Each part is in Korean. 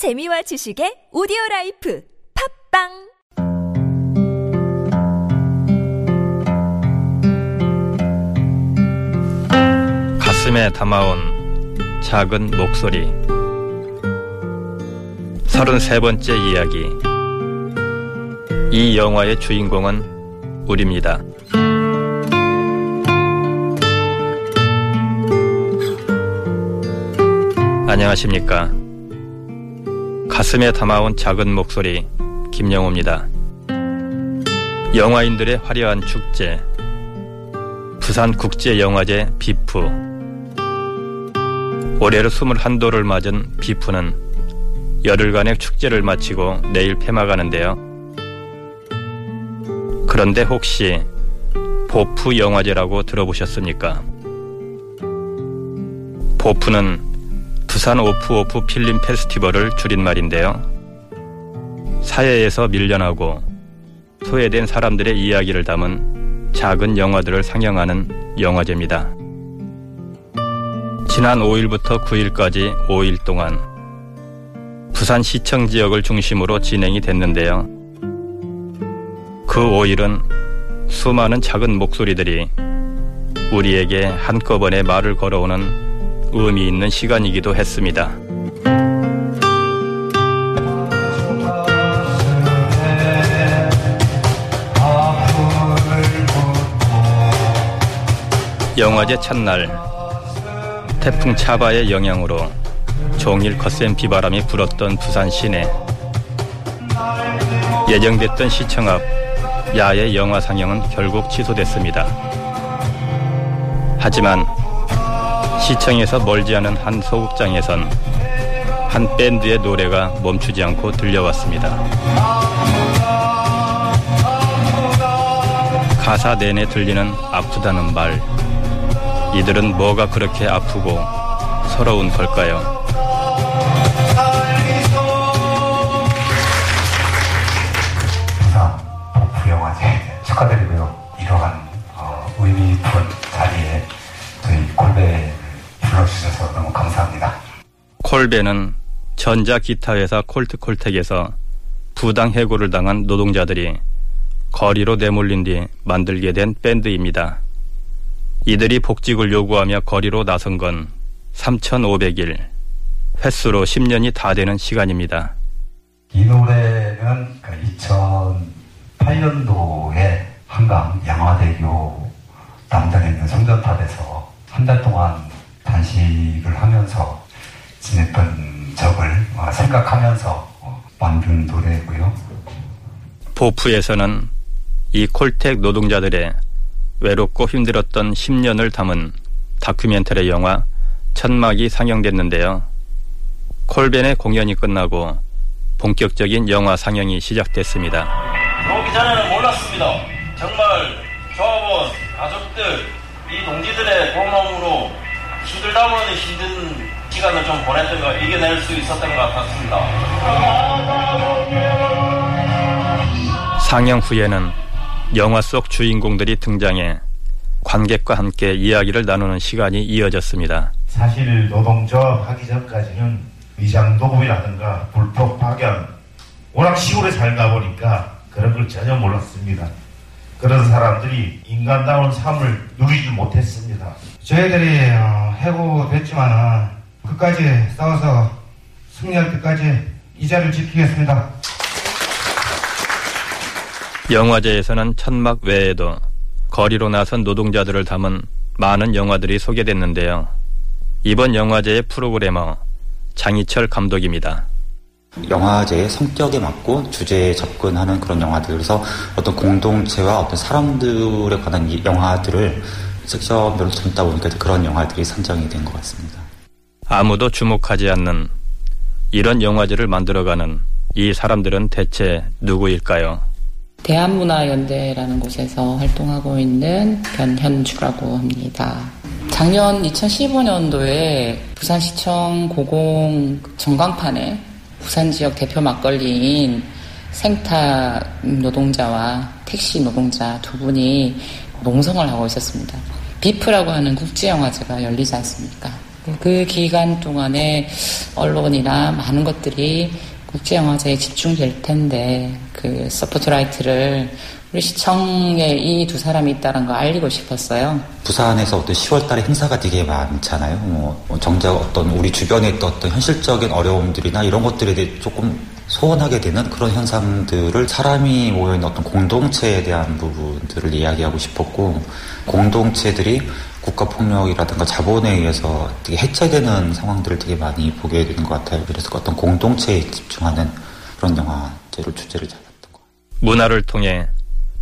재미와 지식의 오디오라이프 팟빵 가슴에 담아온 작은 목소리 33번째 이야기. 이 영화의 주인공은 우리입니다. 안녕하십니까. 가슴에 담아온 작은 목소리 김영호입니다. 영화인들의 화려한 축제 부산국제영화제 비프. 올해로 21도를 맞은 비프는 열흘간의 축제를 마치고 내일 폐막하는데요. 그런데 혹시 보프 영화제라고 들어보셨습니까? 보프는 부산 오프오프 필름 페스티벌을 줄임말인데요. 사회에서 밀려나고 소외된 사람들의 이야기를 담은 작은 영화들을 상영하는 영화제입니다. 지난 5일부터 9일까지 5일 동안 부산시청 지역을 중심으로 진행이 됐는데요. 그 5일은 수많은 작은 목소리들이 우리에게 한꺼번에 말을 걸어오는 의미 있는 시간이기도 했습니다. 영화제 첫날 태풍 차바의 영향으로 종일 거센 비바람이 불었던 부산 시내. 예정됐던 시청 앞 야외 영화 상영은 결국 취소됐습니다. 하지만 시청에서 멀지 않은 한 소극장에선 한 밴드의 노래가 멈추지 않고 들려왔습니다. 가사 내내 들리는 아프다는 말. 이들은 뭐가 그렇게 아프고 서러운 걸까요? 부산 보프영화제 축하드리고요. 이러한 의미 있는 자리에 저희 콜베 불러주셔서 너무 감사합니다. 콜베는 전자기타회사 콜트콜텍에서 부당 해고를 당한 노동자들이 거리로 내몰린 뒤 만들게 된 밴드입니다. 이들이 복직을 요구하며 거리로 나선 건 3,500일, 횟수로 10년이 다 되는 시간입니다. 이 노래는 2008년도에 한강 양화대교 남단에 있는 성전탑에서 한 달 동안 단식을 하면서 지냈던 적을 생각하면서 만든 노래고요. 보프에서는 이 콜텍 노동자들의 외롭고 힘들었던 10년을 담은 다큐멘터리 영화 천막이 상영됐는데요. 콜벤의 공연이 끝나고 본격적인 영화 상영이 시작됐습니다. 오기 전에는 몰랐습니다. 정말 조합원, 가족들, 이 동지들의 고마움으로 힘들다보니 힘든 시간을 좀 보냈던 걸 이겨낼 수 있었던 것 같았습니다. 상영 후에는 영화 속 주인공들이 등장해 관객과 함께 이야기를 나누는 시간이 이어졌습니다. 사실 노동조 하기 전까지는 위장도급이라든가 불법 파견, 워낙 시골에 살다 보니까 그런 걸 전혀 몰랐습니다. 그런 사람들이 인간다운 삶을 누리지 못했습니다. 저희들이 해고됐지만 끝까지 싸워서 승리할 때까지 이 자리를 지키겠습니다. 영화제에서는 천막 외에도 거리로 나선 노동자들을 담은 많은 영화들이 소개됐는데요. 이번 영화제의 프로그래머 정희철 감독입니다. 영화제의 성격에 맞고 주제에 접근하는 그런 영화들, 그래서 어떤 공동체와 어떤 사람들에 관한 이 영화들을 섹션별로 담다 보니까 그런 영화들이 선정이 된 것 같습니다. 아무도 주목하지 않는 이런 영화제를 만들어가는 이 사람들은 대체 누구일까요? 대한문화연대라는 곳에서 활동하고 있는 변현주라고 합니다. 작년 2015년도에 부산시청 고공 전광판에 부산지역 대표 막걸리인 생탁 노동자와 택시 노동자 두 분이 농성을 하고 있었습니다. 비프라고 하는 국제영화제가 열리지 않습니까? 그 기간 동안에 언론이나 많은 것들이 국제영화제에 집중될 텐데 그 서포트라이트를 우리 시청에 이 두 사람이 있다는 거 알리고 싶었어요. 부산에서 어떤 10월달에 행사가 되게 많잖아요. 뭐 정작 어떤 우리 주변에 있던 어떤 현실적인 어려움들이나 이런 것들에 대해 조금 소원하게 되는 그런 현상들을 사람이 모여있는 어떤 공동체에 대한 부분들을 이야기하고 싶었고, 공동체들이 국가폭력이라든가 자본에 의해서 되게 해체되는 상황들을 되게 많이 보게 되는 것 같아요. 그래서 어떤 공동체에 집중하는 그런 영화제로 주제를 잡았던 것 같아요. 문화를 통해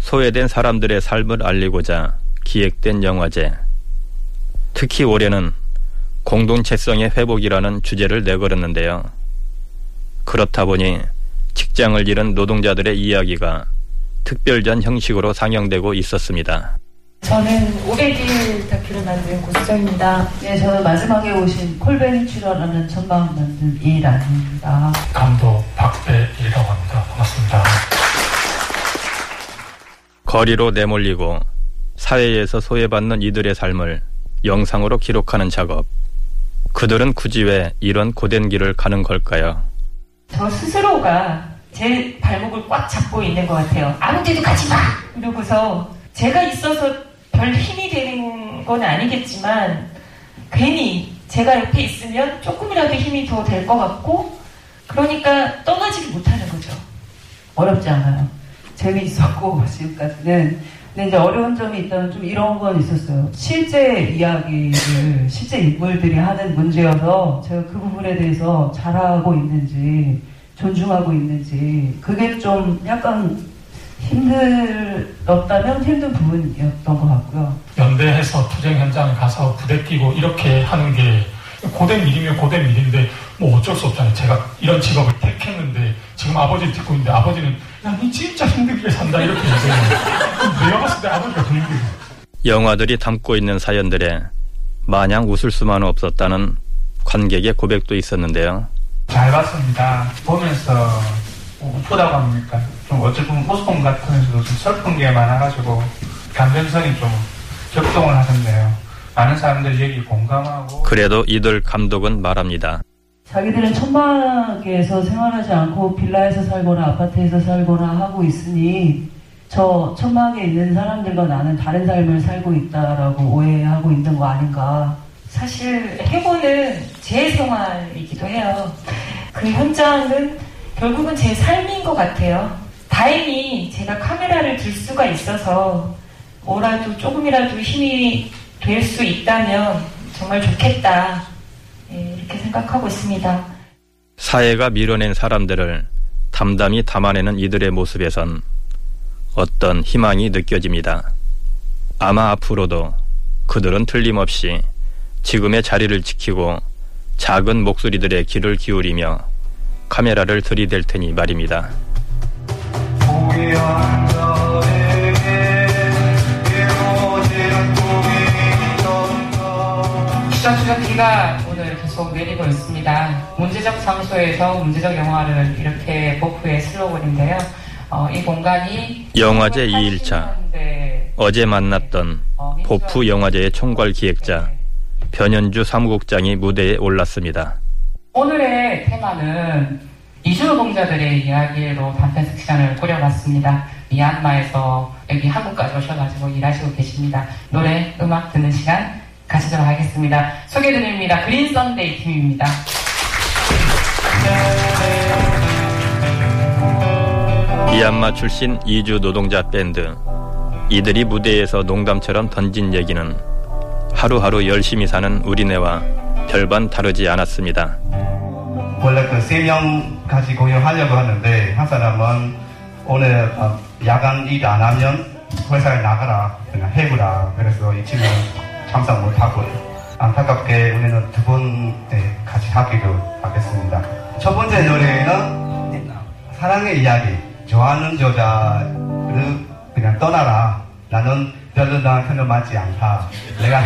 소외된 사람들의 삶을 알리고자 기획된 영화제. 특히 올해는 공동체성의 회복이라는 주제를 내걸었는데요. 그렇다 보니 직장을 잃은 노동자들의 이야기가 특별전 형식으로 상영되고 있었습니다. 저는 500일 다큐를 만든 고수정입니다. 네, 저는 마지막에 오신 콜베니 출연하는 전망을 만든 이란입니다. 감독 박배일이라고 합니다. 반갑습니다. 거리로 내몰리고 사회에서 소외받는 이들의 삶을 영상으로 기록하는 작업. 그들은 굳이 왜 이런 고된 길을 가는 걸까요? 저 스스로가 제 발목을 꽉 잡고 있는 것 같아요. 아무 데도 가지 마! 이러고서 제가 있어서 별 힘이 되는 건 아니겠지만 괜히 제가 옆에 있으면 조금이라도 힘이 더 될 것 같고, 그러니까 떠나지를 못하는 거죠. 어렵지 않아요. 재미있었고 지금까지는. 근데 이제 어려운 점이 있다면 좀 이런 건 있었어요. 실제 이야기를 실제 인물들이 하는 문제여서 제가 그 부분에 대해서 잘하고 있는지 존중하고 있는지, 그게 좀 약간 힘들었다면 힘든 부분이었던 것 같고요. 연대해서 투쟁 현장에 가서 부대 끼고 이렇게 하는 게 고된 일이면 고된 일인데 뭐 어쩔 수 없잖아요. 제가 이런 직업을 택했는데 지금 아버지를 듣고 있는데 아버지는 야, 니 진짜 힘들게 산다 이렇게 얘기해요. 내가 봤을 때 아버지가 더 힘들어요. 영화들이 담고 있는 사연들에 마냥 웃을 수만은 없었다는 관객의 고백도 있었는데요. 잘 봤습니다. 보면서 웃보다고 합니까? 좀 어쨌든 호소문 같으면서도 좀 슬픈 게 많아가지고 감정선이 좀 격동을 하던데요. 많은 사람들이 얘기 공감하고. 그래도 이들 감독은 말합니다. 자기들은 천막에서 생활하지 않고 빌라에서 살거나 아파트에서 살거나 하고 있으니 저 천막에 있는 사람들과 나는 다른 삶을 살고 있다라고 오해하고 있는 거 아닌가. 사실 해고는 제 생활이기도 해요. 그 현장은 결국은 제 삶인 것 같아요. 다행히 제가 카메라를 들 수가 있어서 뭐라도 조금이라도 힘이 될 수 있다면 정말 좋겠다, 이렇게 생각하고 있습니다. 사회가 밀어낸 사람들을 담담히 담아내는 이들의 모습에선 어떤 희망이 느껴집니다. 아마 앞으로도 그들은 틀림없이 지금의 자리를 지키고 작은 목소리들의 귀를 기울이며 카메라를 들이댈 테니 말입니다. 시장추적기가 오늘 계속 내리고 있습니다. 문제적 장소에서 문제적 영화를, 이렇게 보프의 슬로건인데요. 이 공간이 영화제 2일차 어제 만났던 보프 영화제의 총괄 기획자 변현주 사무국장이 무대에 올랐습니다. 오늘의 테마는 이주노동자들의 이야기로 단편식 시간을 꾸려봤습니다. 미얀마에서 여기 한국까지 오셔가지고 일하시고 계십니다. 노래, 음악 듣는 시간 가시도록 하겠습니다. 소개드립니다. 그린썬데이 팀입니다. 미얀마 출신 이주 노동자 밴드. 이들이 무대에서 농담처럼 던진 얘기는 하루하루 열심히 사는 우리네와 별반 다르지 않았습니다. 원래 그 세 명 같이 공연하려고 하는데 한 사람은 오늘 야간 일 안 하면 회사에 나가라, 그냥 해보라. 그래서 이 친구는 항상 못하고요. 안타깝게 우리는 두 번에 같이 하기로 하겠습니다. 첫 번째 노래는 사랑의 이야기. 좋아하는 여자를 그냥 떠나라. 나는 별로 나한테는 맞지 않다. 내가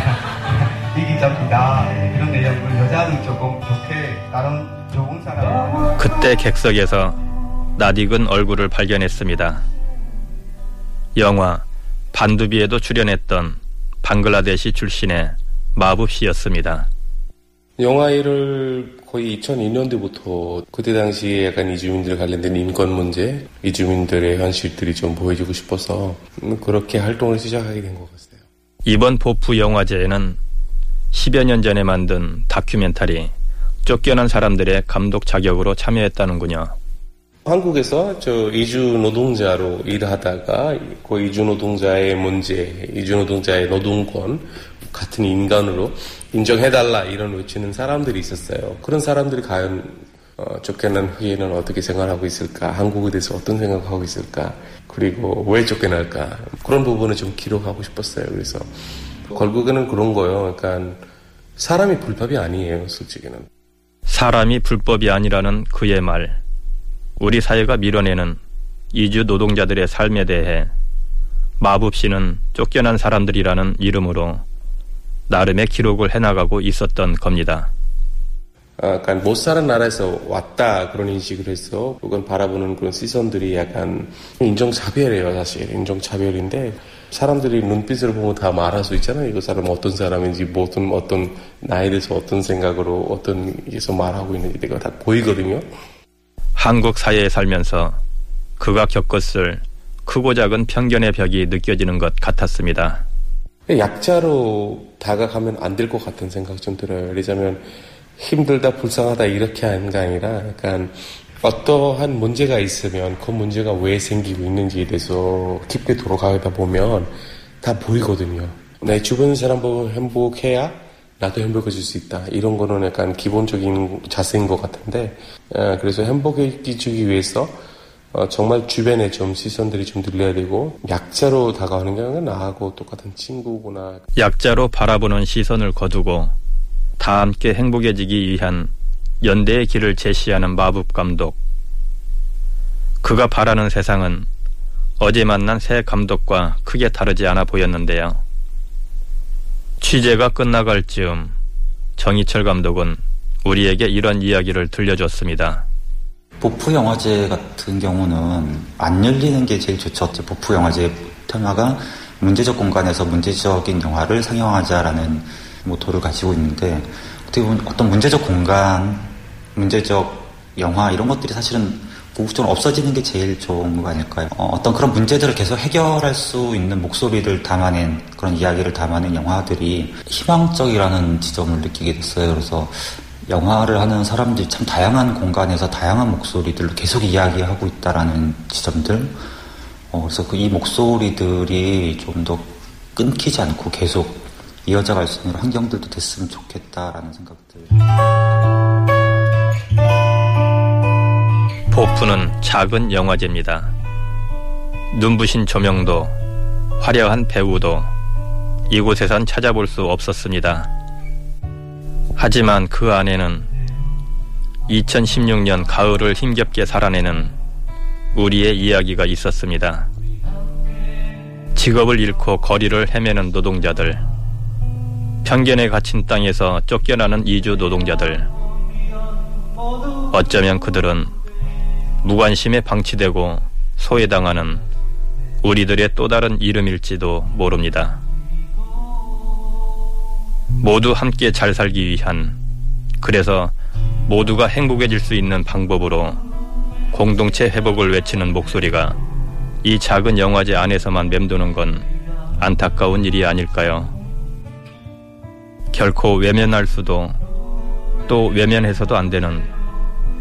이기적이다. 이런 내용을 여자는 조금 좋게 다른 좋은 사람. 그때 객석에서 낯익은 얼굴을 발견했습니다. 영화 반두비에도 출연했던 방글라데시 출신의 마부 씨였습니다. 영화 일을 거의 2002년도부터 그때 당시에 약간 이주민들 관련된 인권 문제, 이주민들의 현실들이 좀 보여지고 싶어서 그렇게 활동을 시작하게 된 것 같아요. 이번 보프 영화제에는 10여 년 전에 만든 다큐멘터리 쫓겨난 사람들의 감독 자격으로 참여했다는군요. 한국에서 저 이주 노동자로 일하다가 그 이주 노동자의 문제, 이주 노동자의 노동권 같은 인간으로 인정해달라 이런 외치는 사람들이 있었어요. 그런 사람들이 과연 쫓겨난 후에는 어떻게 생활하고 있을까? 한국에 대해서 어떤 생각하고 있을까? 그리고 왜 쫓겨날까? 그런 부분을 좀 기록하고 싶었어요. 그래서 결국에는 그런 거예요. 그러니까 사람이 불법이 아니에요. 솔직히는. 사람이 불법이 아니라는 그의 말. 우리 사회가 밀어내는 이주 노동자들의 삶에 대해 마부 씨는 쫓겨난 사람들이라는 이름으로 나름의 기록을 해나가고 있었던 겁니다. 그러니까 못 사는 나라에서 왔다 그런 인식을 해서 그건 바라보는 그런 시선들이 약간 인종차별이에요. 사실 인종차별인데 사람들이 눈빛을 보면 다 말할 수 있잖아요. 이 사람은 어떤 사람인지, 무슨 어떤 나에 대해서 어떤 생각으로 어떤 데서 말하고 있는지 내가 다 보이거든요. 한국 사회에 살면서 그가 겪었을 크고 작은 편견의 벽이 느껴지는 것 같았습니다. 약자로 다가가면 안 될 것 같은 생각 좀 들어요. 예를 들면 힘들다, 불쌍하다 이렇게 하는 게 아니라 약간 어떠한 문제가 있으면 그 문제가 왜 생기고 있는지에 대해서 깊게 돌아가다 보면 다 보이거든요. 내 주변 사람 보고 행복해야 나도 행복해질 수 있다. 이런 거는 약간 기본적인 자세인 것 같은데 그래서 행복해지기 위해서 정말 주변에 좀 시선들이 좀 들려야 되고 약자로 다가오는 경우는 나하고 똑같은 친구구나. 약자로 바라보는 시선을 거두고 다 함께 행복해지기 위한 연대의 길을 제시하는 마북 감독. 그가 바라는 세상은 어제 만난 새 감독과 크게 다르지 않아 보였는데요. 취재가 끝나갈 즈음 정희철 감독은 우리에게 이런 이야기를 들려줬습니다. 보프 영화제 같은 경우는 안 열리는 게 제일 좋죠. 보프 영화제 테마가 문제적 공간에서 문제적인 영화를 상영하자라는 모토를 가지고 있는데 어떻게 보면 어떤 문제적 공간, 문제적 영화 이런 것들이 사실은 보급적으로 없어지는 게 제일 좋은 거 아닐까요? 어떤 그런 문제들을 계속 해결할 수 있는 목소리를 담아낸 그런 이야기를 담아낸 영화들이 희망적이라는 지점을 느끼게 됐어요. 그래서 영화를 하는 사람들이 참 다양한 공간에서 다양한 목소리들로 계속 이야기하고 있다라는 지점들. 그래서 이 목소리들이 좀 더 끊기지 않고 계속 이어져갈 수 있는 환경들도 됐으면 좋겠다라는 생각들. 보프는 작은 영화제입니다. 눈부신 조명도 화려한 배우도 이곳에선 찾아볼 수 없었습니다. 하지만 그 안에는 2016년 가을을 힘겹게 살아내는 우리의 이야기가 있었습니다. 직업을 잃고 거리를 헤매는 노동자들, 편견에 갇힌 땅에서 쫓겨나는 이주 노동자들. 어쩌면 그들은 무관심에 방치되고 소외당하는 우리들의 또 다른 이름일지도 모릅니다. 모두 함께 잘 살기 위한, 그래서 모두가 행복해질 수 있는 방법으로 공동체 회복을 외치는 목소리가 이 작은 영화제 안에서만 맴도는 건 안타까운 일이 아닐까요? 결코 외면할 수도 또 외면해서도 안 되는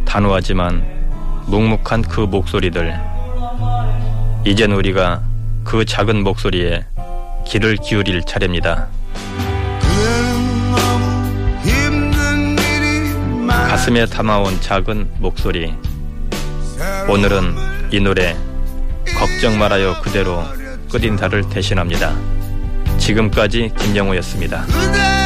단호하지만 묵묵한 그 목소리들. 이젠 우리가 그 작은 목소리에 귀를 기울일 차례입니다. 가슴에 담아온 작은 목소리. 오늘은 이 노래 걱정 말아요 그대로 끝인사를 대신합니다. 지금까지 김영호였습니다.